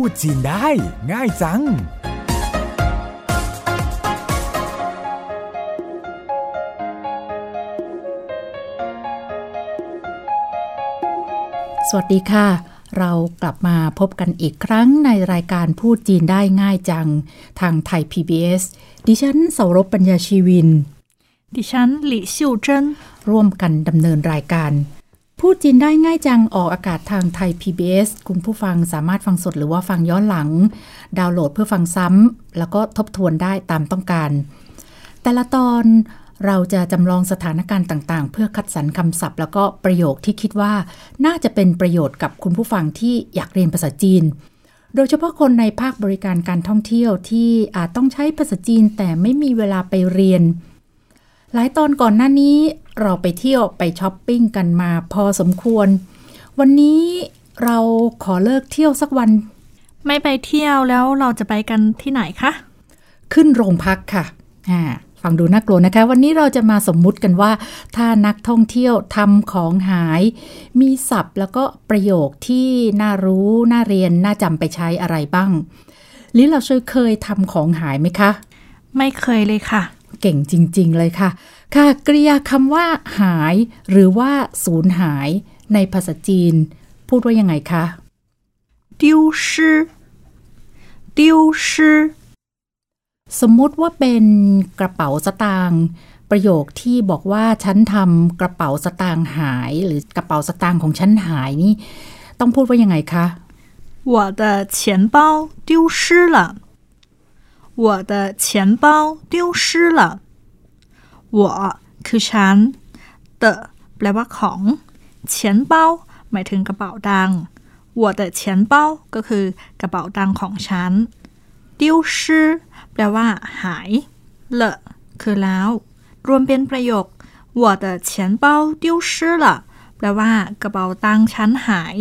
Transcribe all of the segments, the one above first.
พูดจีนได้ง่ายจังสวัสดีค่ะเรากลับมาพบกันอีกครั้งในรายการพูดจีนได้ง่ายจังทางไทย PBS ดิฉันเสารพ ปัญญาชีวินดิฉันหลี่ซิ่วเจิ้นร่วมกันดำเนินรายการพูดจีนได้ง่ายจังออกอากาศทางไทย PBS คุณผู้ฟังสามารถฟังสดหรือว่าฟังย้อนหลังดาวน์โหลดเพื่อฟังซ้ำแล้วก็ทบทวนได้ตามต้องการแต่ละตอนเราจะจำลองสถานการณ์ต่างๆเพื่อคัดสรรคำศัพท์แล้วก็ประโยคที่คิดว่าน่าจะเป็นประโยชน์กับคุณผู้ฟังที่อยากเรียนภาษาจีนโดยเฉพาะคนในภาคบริการการท่องเที่ยวที่อาจต้องใช้ภาษาจีนแต่ไม่มีเวลาไปเรียนหลายตอนก่อนหน้านี้เราไปเที่ยวไปช้อปปิ้งกันมาพอสมควรวันนี้เราขอเลิกเที่ยวสักวันไม่ไปเที่ยวแล้วเราจะไปกันที่ไหนคะขึ้นโรงพักค่ะฟังดูน่ากลัวนะคะวันนี้เราจะมาสมมุติกันว่าถ้านักท่องเที่ยวทำของหายมีศัพท์แล้วก็ประโยคที่น่ารู้น่าเรียนน่าจำไปใช้อะไรบ้างลิเราเคยทำของหายไหมคะไม่เคยเลยค่ะเก่งจริงๆเลยค่ะค่ะกริยาคำว่าหายหรือว่าสูญหายในภาษาจีนพูดว่ายังไงคะดิ้วชื่อดิ้วชื่อสมมุติว่าเป็นกระเป๋าสตางค์ประโยคที่บอกว่าฉันทำกระเป๋าสตางค์หายหรือกระเป๋าสตางค์ของฉันหายนี่ต้องพูดว่ายังไงคะ我的钱包丢失了我的钱包丢失了我คือฉัน的แปลว่าของ钱包หมายถึงกระเป๋าตังค์我的钱包ก็คือกระเป๋าตังค์ของฉัน丢失แปลว่าหายเลอะคือแล้วรวมเป็นประโยค我的钱包丢失了แปลว่ากระเป๋าตังค์ฉันหาย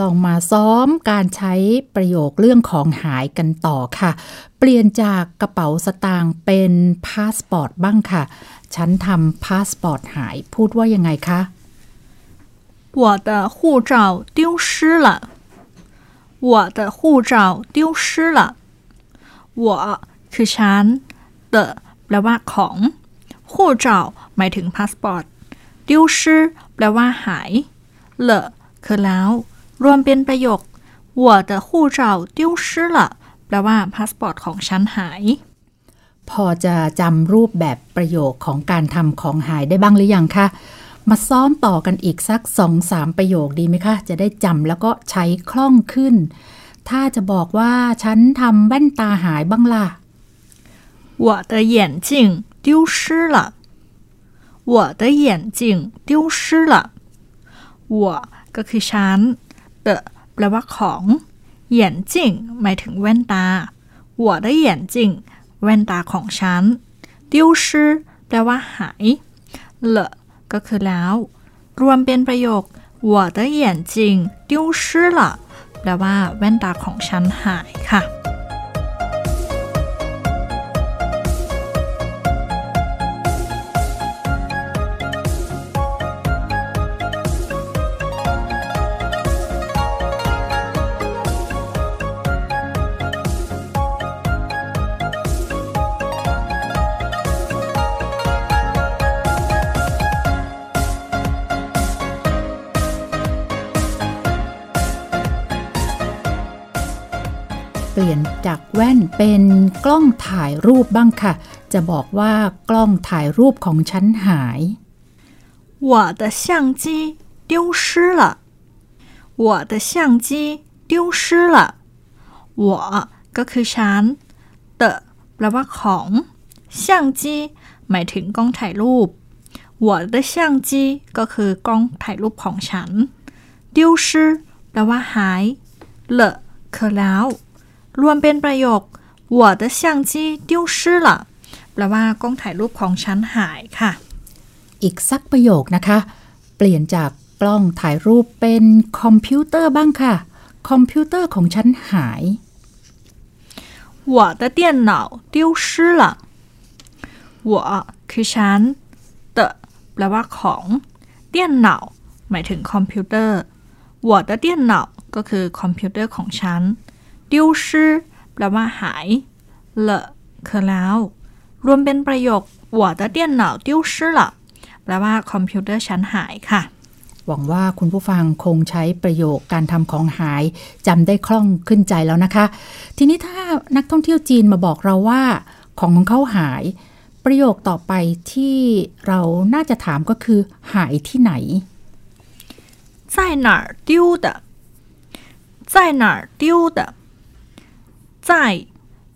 ลองมาซ้อมการใช้ประโยคเรื่องของหายกันต่อค่ะเปลี่ยนจากกระเป๋าสตางค์เป็นพาสปอร์ตบ้างค่ะฉันทำพาสปอร์ตหายพูดว่ายังไงคะ我的护照丢失了我的护照丢失了หัวคือฉันเต๋อแปลว่าของหูเจ้าหมายถึงพาสปอร์ตดิ้วชื่อแปลว่าหายเลอะคือแล้วรวมเป็นประโยคหัวเต๋อหูเจ้าดิ้วชื่อละแปลว่าพาสปอร์ตของฉันหายพอจะจำรูปแบบประโยคของการทำของหายได้บ้างหรือยังคะมาซ้อมต่อกันอีกสัก 2-3 ประโยคดีไหมคะจะได้จำแล้วก็ใช้คล่องขึ้นถ้าจะบอกว่าฉันทำแว่นตาหายบ้างล่ะ我的眼镜丢失了我的眼镜丢失了我ก็คือฉัน的แปลว่าของ眼镜หมายถึงแว่นตา我的眼镜แว่นตาของฉัน丢失แปลว่าหาย了ก็คือแล้วรวมเป็นประโยค我的眼镜丢失了แปลว่าแว่นตาของฉันหายค่ะเปลี่ยนจากแว่นเป็นกล้องถ่ายรูปบ้างค่ะจะบอกว่ากล้องถ่ายรูปของฉันหาย我的相机丢失了我的相机丢失了我ก็คือฉันเต๋อแปลว่าของ相机หมายถึงกล้องถ่ายรูป我的相机ก็คือกล้องถ่ายรูปของฉัน丢失แปลว่าหายเลอะคือแล้วรวมเป็นประโยค我的相机丢失了แปลว่ากล้องถ่ายรูปของฉันหายค่ะอีกสักประโยคนะคะเปลี่ยนจากกล้องถ่ายรูปเป็นคอมพิวเตอร์บ้างค่ะคอมพิวเตอร์ของฉันหาย我的电脑丢失了我คือฉัน的แปลว่าของ电脑หมายถึงคอมพิวเตอร์我的电脑ก็คือคอมพิวเตอร์ของฉัน丢失แปลว่าหายเลอะคือแล้วรวมเป็นประโยค我的电脑丢失了แปลว่าคอมพิวเตอร์ฉันหายค่ะหวังว่าคุณผู้ฟังคงใช้ประโยคการทำของหายจำได้คล่องขึ้นใจแล้วนะคะทีนี้ถ้านักท่องเที่ยวจีนมาบอกเราว่าของเขาหายประโยคต่อไปที่เราน่าจะถามก็คือหายที่ไหน在哪儿丢的在哪儿丢的在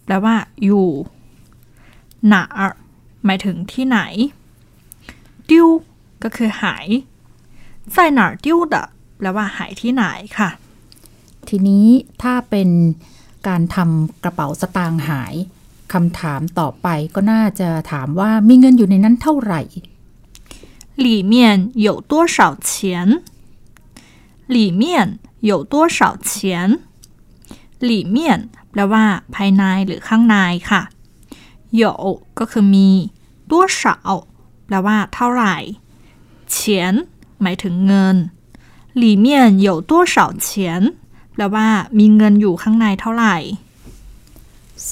แปลว่าอยู่哪儿หมายถึงที่ไหน丢ก็คือหาย在哪儿丢的แปลว่าหายที่ไหนค่ะทีนี้ถ้าเป็นการทำกระเป๋าสตางค์หายคำถามต่อไปก็น่าจะถามว่ามีเงินอยู่ในนั้นเท่าไหร่里面有多少钱里面有多少钱里面แปลว่าภายในหรือข้างในค่ะ有ก็คือมี多少แปลว่าเท่าไหร่เฉียนหมายถึงเงิน里面有多少钱แปลว่ามีเงินอยู่ข้างในเท่าไหร่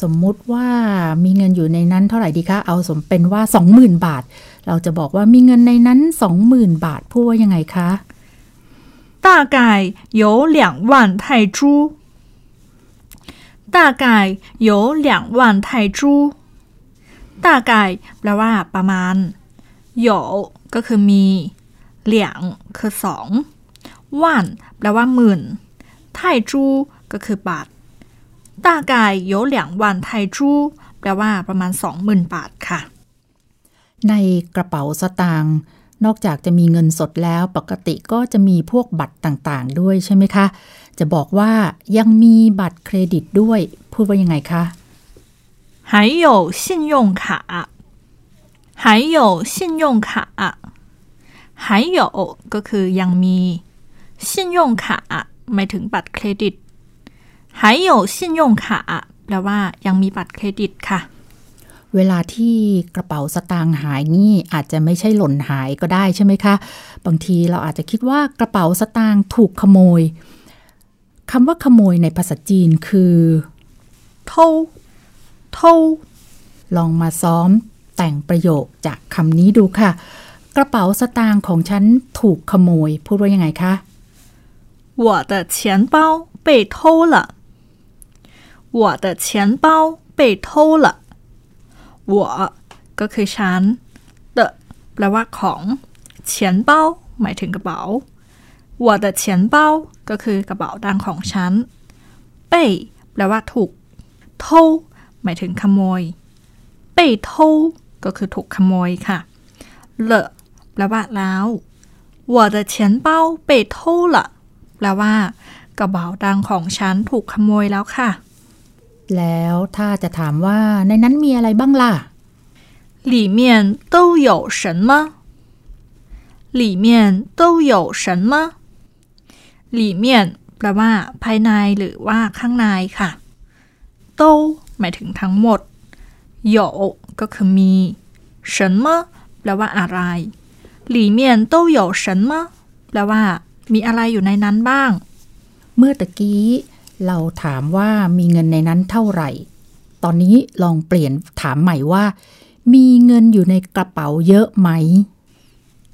สมมุติว่ามีเงินอยู่ในนั้นเท่าไหร่ดีคะเอาสมเป็นว่า 20,000 บาทเราจะบอกว่ามีเงินในนั้น 20,000 บาทพูดว่ายังไงคะ大概有2万泰铢大概有2万泰铢大概แปลว่าประมาณโยก็คือมีเหลียงคือ2ว่านแปลว่าหมื่นไทจูก็คือบาท大概有2万泰铢แปลว่าประมาณ 20,000 บาทค่ะในกระเป๋าสตางค์นอกจากจะมีเงินสดแล้วปกติก็จะมีพวกบัตรต่างๆด้วยใช่ไหมคะจะบอกว่ายังมีบัตรเครดิตด้วยพูดว่ายังไงคะ还有信用卡还有信用卡还有ก็คือยังมี信用卡หมายถึงบัตรเครดิต还有信用卡แปลว่ายังมีบัตรเครดิตค่ะเวลาที่กระเป๋าสตางค์หายนี่อาจจะไม่ใช่หล่นหายก็ได้ใช่ไหมคะบางทีเราอาจจะคิดว่ากระเป๋าสตางค์ถูกขโมยคำว่าขโมยในภาษาจีนคือ偷ลองมาซ้อมแต่งประโยคจากคำนี้ดูค่ะกระเป๋าสตางค์ของฉันถูกขโมยพูดว่ายังไงคะ我的钱包被偷了我的钱包被偷了我ก็คือฉันเตะแปลว่าของเฉียนเป้าหมายถึงกระเป๋า我的钱包ก็คือกระเป๋าตังของฉันเป้แปลว่าถูกโต้หมายถึงขโมยเป้โต้ก็คือถูกขโมยค่ะเลอะแปลว่าแล้ว我的钱包被偷了แปลว่ากระเป๋าตังของฉันถูกขโมยแล้วค่ะแล้วถ้าจะถามว่าในนั้นมีอะไรบ้างล่ะ里面都有什么里面都有什么里面แปลว่าภายในหรือว่าข้างในค่ะโต้หมายถึงทั้งหมดโยก็คือมี什么แปลว่าอะไร里面都有什么แปลว่ามีอะไรอยู่ในนั้นบ้างเมื่อตะกี้เราถามว่ามีเงินในนั้นเท่าไหร่ตอนนี้ลองเปลี่ยนถามใหม่ว่ามีเงินอยู่ในกระเป๋าเยอะไหม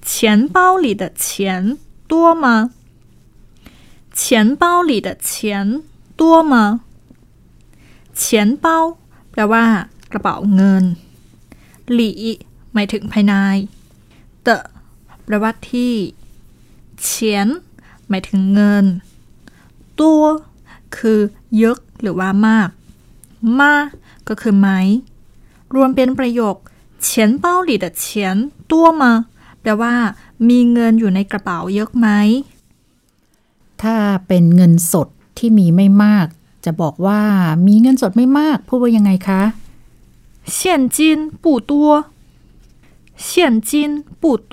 钱包里的钱多吗钱包里的钱多吗เฉียนเป้าแปลว่ากระเป๋าเงินหลีหมายถึงภายในเตะแปลว่าที่เฉียนหมายถึงเงินตัวคือเยอะหรือว่ามากมาก็คือไม้รวมเป็นประโยคเฉียนเป้าหลีแต่เฉียนตัวมาแปลว่ามีเงินอยู่ในกระเป๋าเยอะไหมถ้าเป็นเงินสดที่มีไม่มากจะบอกว่ามีเงินสดไม่มากพูดว่ายังไงคะ现金不多现金不多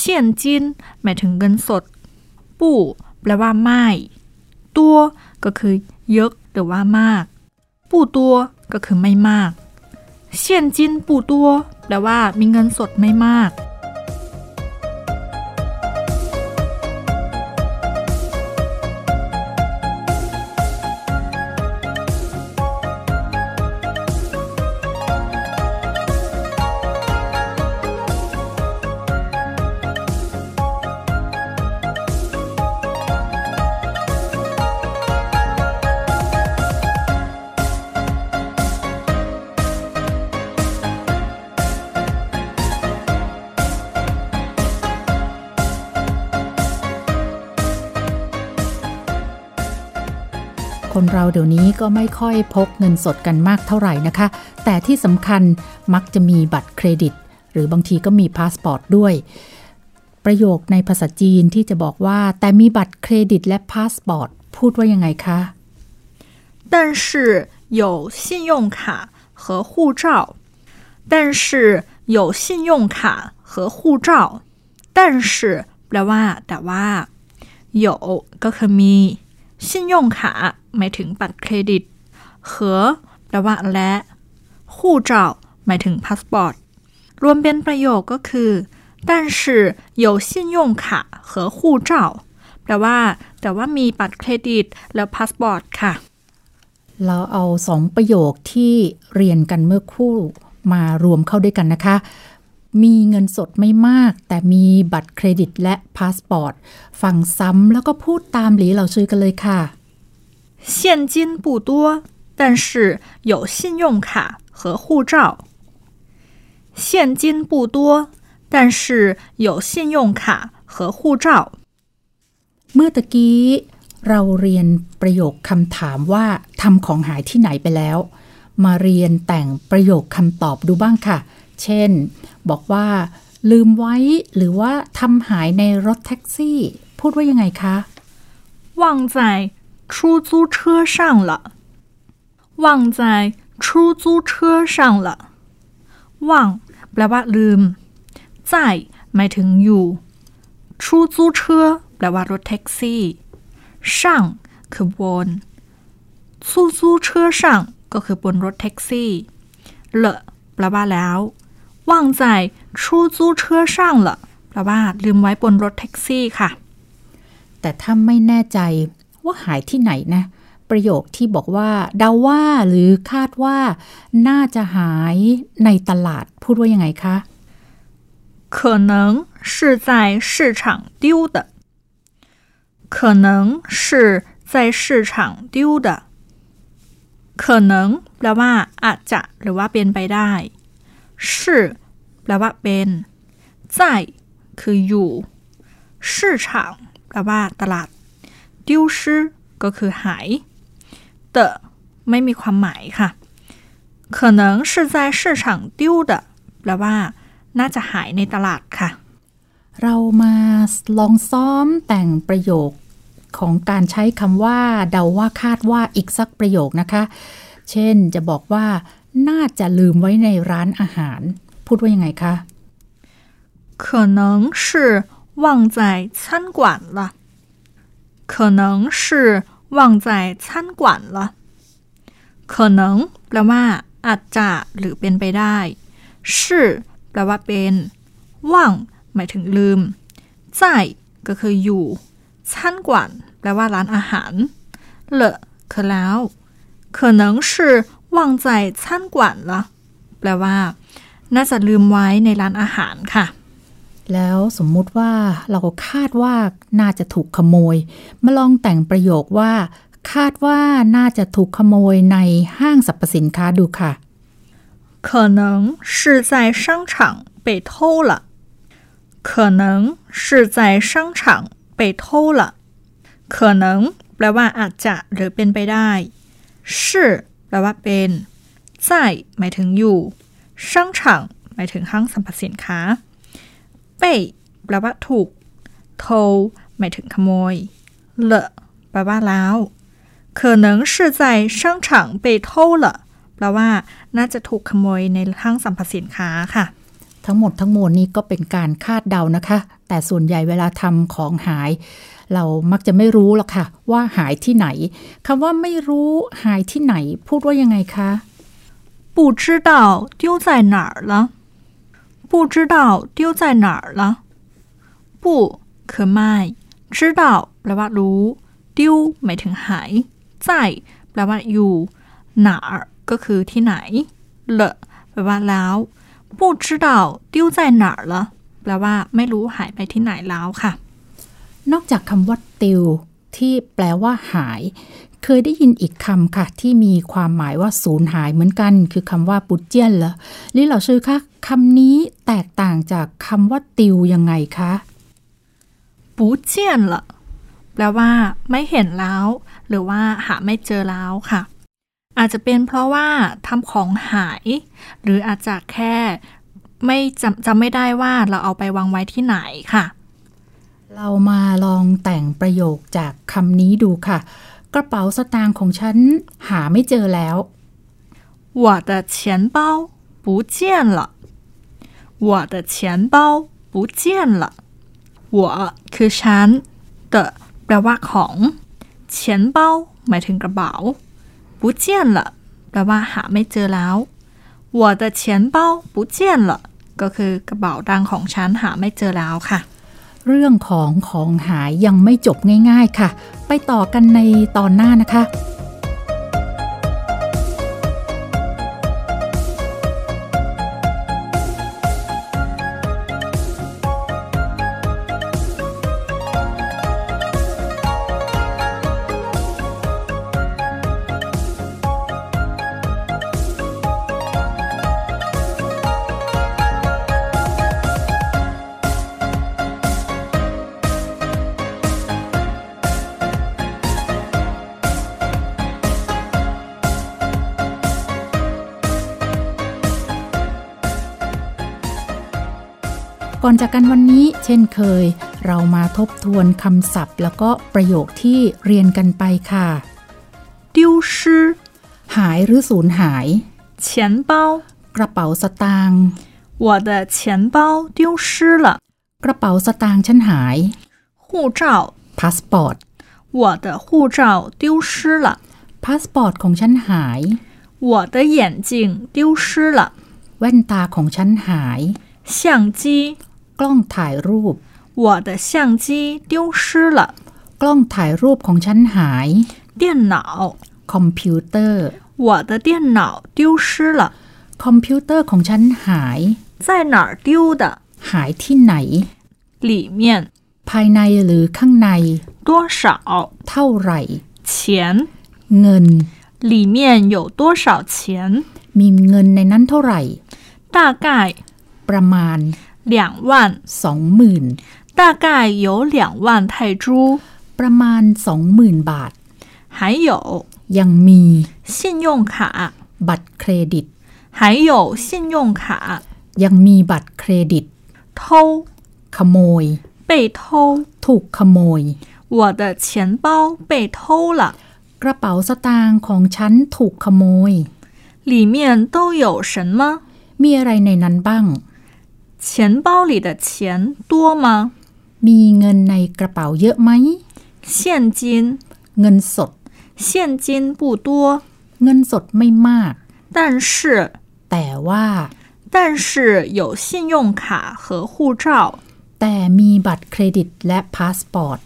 现金หมายถึงเงินสดปู่แปลว่าไม่ตัวก็คือเยอะหรือว่ามากปู่ตัวก็คือไม่มาก现金不多แปลว่ามีเงินสดไม่มาก คนเราเดี๋ยวนี้ก็ไม่ค่อยพกเงินสดกันมากเท่าไหร่นะคะแต่ที่สำคัญมักจะมีบัตรเครดิตหรือบางทีก็มีพาสปอร์ตด้วยประโยคในภาษาจีนที่จะบอกว่าแต่มีบัตรเครดิตและพาสปอร์ตพูดว่ายังไงคะ但是有信用卡和护照但是有信用卡和护照但是แปลว่าแต่ว่า有ก็คือมี信用卡หมายถึงบัตรเครดิต和แปลว่าและ护照หมายถึงพาสปอร์ตรวมเป็นประโยคก็คือ但是有信用卡和护照แปลว่าแต่ว่ามีบัตรเครดิตและพาสปอร์ตค่ะเราเอาสองประโยคที่เรียนกันเมื่อครู่มารวมเข้าด้วยกันนะคะมีเงินสดไม่มากแต่มีบัตรเครดิตและพาสปอร์ตฟังซ้ำแล้วก็พูดตามหลีเหล่าชื่อกันเลยค่ะ现金不多但是有信用卡和护照现金不多但是有信用卡和护照เมื่อตะกี้เราเรียนประโยคคำถามว่าทำของหายที่ไหนไปแล้วมาเรียนแต่งประโยคคำตอบดูบ้างค่ะเช่นบอกว่าลืมไว้หรือว่าทำหายในรถแท็กซี่พูดว่ายังไงคะ忘在出租车上了忘在出租车上了忘แปลว่าลืมใจหมายถึงอยู่ชูจูเชื่อแปลว่ารถแท็กซี่ช่างคือบนซูซูเชื่อช่างก็คือบนรถแท็กซี่เลอะแปลว่าแล้วว่างใจชูจูเชื่อช่างละแปลว่าลืมไว้บนรถแท็กซี่ค่ะแต่ถ้าไม่แน่ใจว่าหายที่ไหนนะประโยคที่บอกว่าเดาว่าหรือคาดว่าน่าจะหายในตลาดพูดว่ายังไงคะ可能是在市场丢的可能是在市场丢的可能แปลว่าอาจจะหรือว่าเป็นไปได้是แปลว่าเป็น在คืออยู่市场แปลว่าตลาด丢失ก็คือหาย的ไม่มีความหมายค่ะ可能是在市场丢的แปลว่าน่าจะหายในตลาดค่ะเรามาลองซ้อมแต่งประโยคของการใช้คำว่าเดาว่าคาดว่าอีกสักประโยคนะคะเช่นจะบอกว่าน่าจะลืมไว้ในร้านอาหารพูดว่ายังไงคะ可能是忘在餐馆了可能是忘在餐馆了可能แปลว่าอาจจะหรือเป็นไปได้是แปลว่าเป็นว่างหมายถึงลืมใจก็คืออยู่ชั้นกว่าแปลว่าร้านอาหารเลอะคือแล้ว可能是忘在餐馆了แปลว่าน่าจะลืมไว้ในร้านอาหารค่ะแล้วสมมุติว่าเราคาดว่าน่าจะถูกขโมยมาลองแต่งประโยคว่าคาดว่าน่าจะถูกขโมยในห้างสรรพสินค้าดูค่ะ可能是在商场被偷了可能是在商场被偷了可能แปลว่าอาจจะหรือเป็นไปได้是แปลว่าเป็น在หมายถึงอยู่商场หมายถึงห้างสรรพสินค้า被แปลว่าถูก偷หมายถึงขโมยเลอะแปลว่าแล้ว可能是在商场被偷了แปลว่าน่าจะถูกขโมยในห้างสรรพสินค้าค่ะทั้งหมดทั้งมวลนี้ก็เป็นการคาดเดานะคะแต่ส่วนใหญ่เวลาทำของหายเรามักจะไม่รู้หรอกค่ะว่าหายที่ไหนคำว่าไม่รู้หายที่ไหนพูดว่ายังไงคะ不知道丢在哪儿了不知道丢在哪儿了不คือไม่知道แปลว่ารู้丢หมายถึงหาย在แปลว่าอยู่哪儿ก็คือที่ไหนเลอะแปลว่าแล้ว不知道丢在哪儿了แปลว่าไม่รู้หายไปที่ไหนแล้วค่ะนอกจากคำว่าติวที่แปลว่าหายเคยได้ยินอีกคำค่ะที่มีความหมายว่าสูญหายเหมือนกันคือคำว่าปุจเจียนเหรอนี่เราชื่อค่ะคำนี้แตกต่างจากคำว่าติวยังไงคะปุจเจียนเหรอแปลว่าไม่เห็นแล้ว หรือว่าหาไม่เจอแล้วค่ะอาจจะเป็นเพราะว่าทำของหายหรืออาจจะแค่ไม่จำไม่ได้ว่าเราเอาไปวางไว้ที่ไหนค่ะเรามาลองแต่งประโยคจากคำนี้ดูค่ะกระเป๋าสตางค์ของฉันหาไม่เจอแล้ว我的钱包不见了我的钱包不见了我คือฉัน的แปลว่าของเฉียนเป้าหมายถึงกระเป๋า不见了แปลว่าหาไม่เจอแล้ว我的钱包不见了ก็คือกระเป๋าตังของฉันหาไม่เจอแล้วค่ะเรื่องของหายยังไม่จบง่ายๆค่ะไปต่อกันในตอนหน้านะคะก่อนจากกันวันนี้เช่นเคยเรามาทบทวนคำศัพท์แล้วก็ประโยคที่เรียนกันไปค่ะดิ้วชื่อหายหรือสูญหายเฉียนเป้ากระเป๋าสตางค์我的钱包丢失了กระเป๋าสตางค์ฉันหายหูเจ้าพาสปอร์ต我的护照丢失了พาสปอร์ตของฉันหาย我的眼镜丢失了แว่นตาของฉันหาย相机กล้องถ่ายรูป我的相机丢失了กล้องถ่ายรูปของฉันหาย电脑คอมพิวเตอร์我的电脑丢失了คอมพิวเตอร์ของฉันหาย在哪儿丢的หายที่ไหน里面ภายในหรือข้างใน多少เท่าไหร่钱เงิน里面有多少钱มีเงินในนั้นเท่าไหร่大概ประมาณ2万 20,000 大概有2万泰铢ประมาณ 20,000 บาท还有ยังมี信用卡บัตรเครดิต还有信用卡ยังมีบัตรเครดิต偷ขโมย被偷ถูกขโมย我的钱包被偷了กระเป๋าสตางค์ของฉันถูกขโมย里面都有什么มีอะไรในนั้นบ้าง钱包里的钱多吗มีเงินในกระเป๋าเยอะไหม现金เงินสด现金不多เงินสดไม่มาก但是有信用卡和护照แต่มีบัตรเครดิตและพาสปอร์ต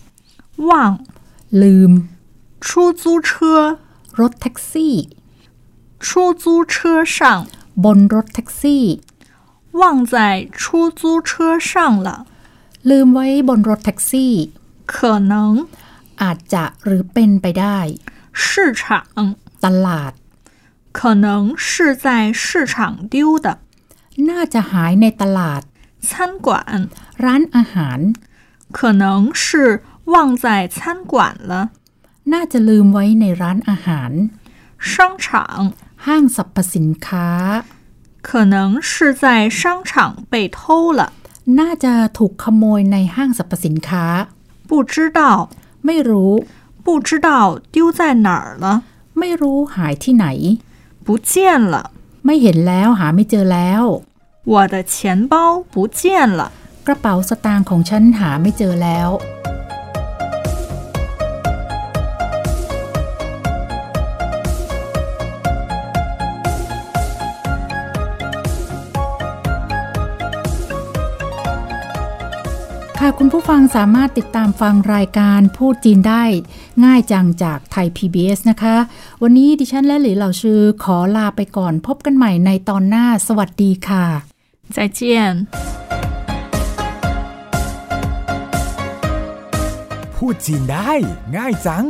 ว่างลืม出租车รถแท็กซี่出租车上บนรถแท็กซี่忘在出租车上了ลืมไว้บนรถแท็กซี่可能อาจจะหรือเป็นไปได้市场ตลาด可能是在市场丢的น่าจะหายในตลาด餐馆ร้านอาหาร可能是忘在餐馆了น่าจะลืมไว้ในร้านอาหาร商场ห้างสรรพสินค้า可能是在商场被偷了น่าจะถูกขโมยในห้างสรรพสินค้า不知道ไม่รู้不知道丢在哪儿了ไม่รู้หายที่ไหน不见了ไม่เห็นแล้วหาไม่เจอแล้ว我的钱包不见了กระเป๋าสตางค์ของฉันหาไม่เจอแล้วคุณผู้ฟังสามารถติดตามฟังรายการพูดจีนได้ง่ายจังจากไทย PBS นะคะวันนี้ดิฉันและหลี่เหล่าชือขอลาไปก่อนพบกันใหม่ในตอนหน้าสวัสดีค่ะ再见พูดจีนได้ง่ายจัง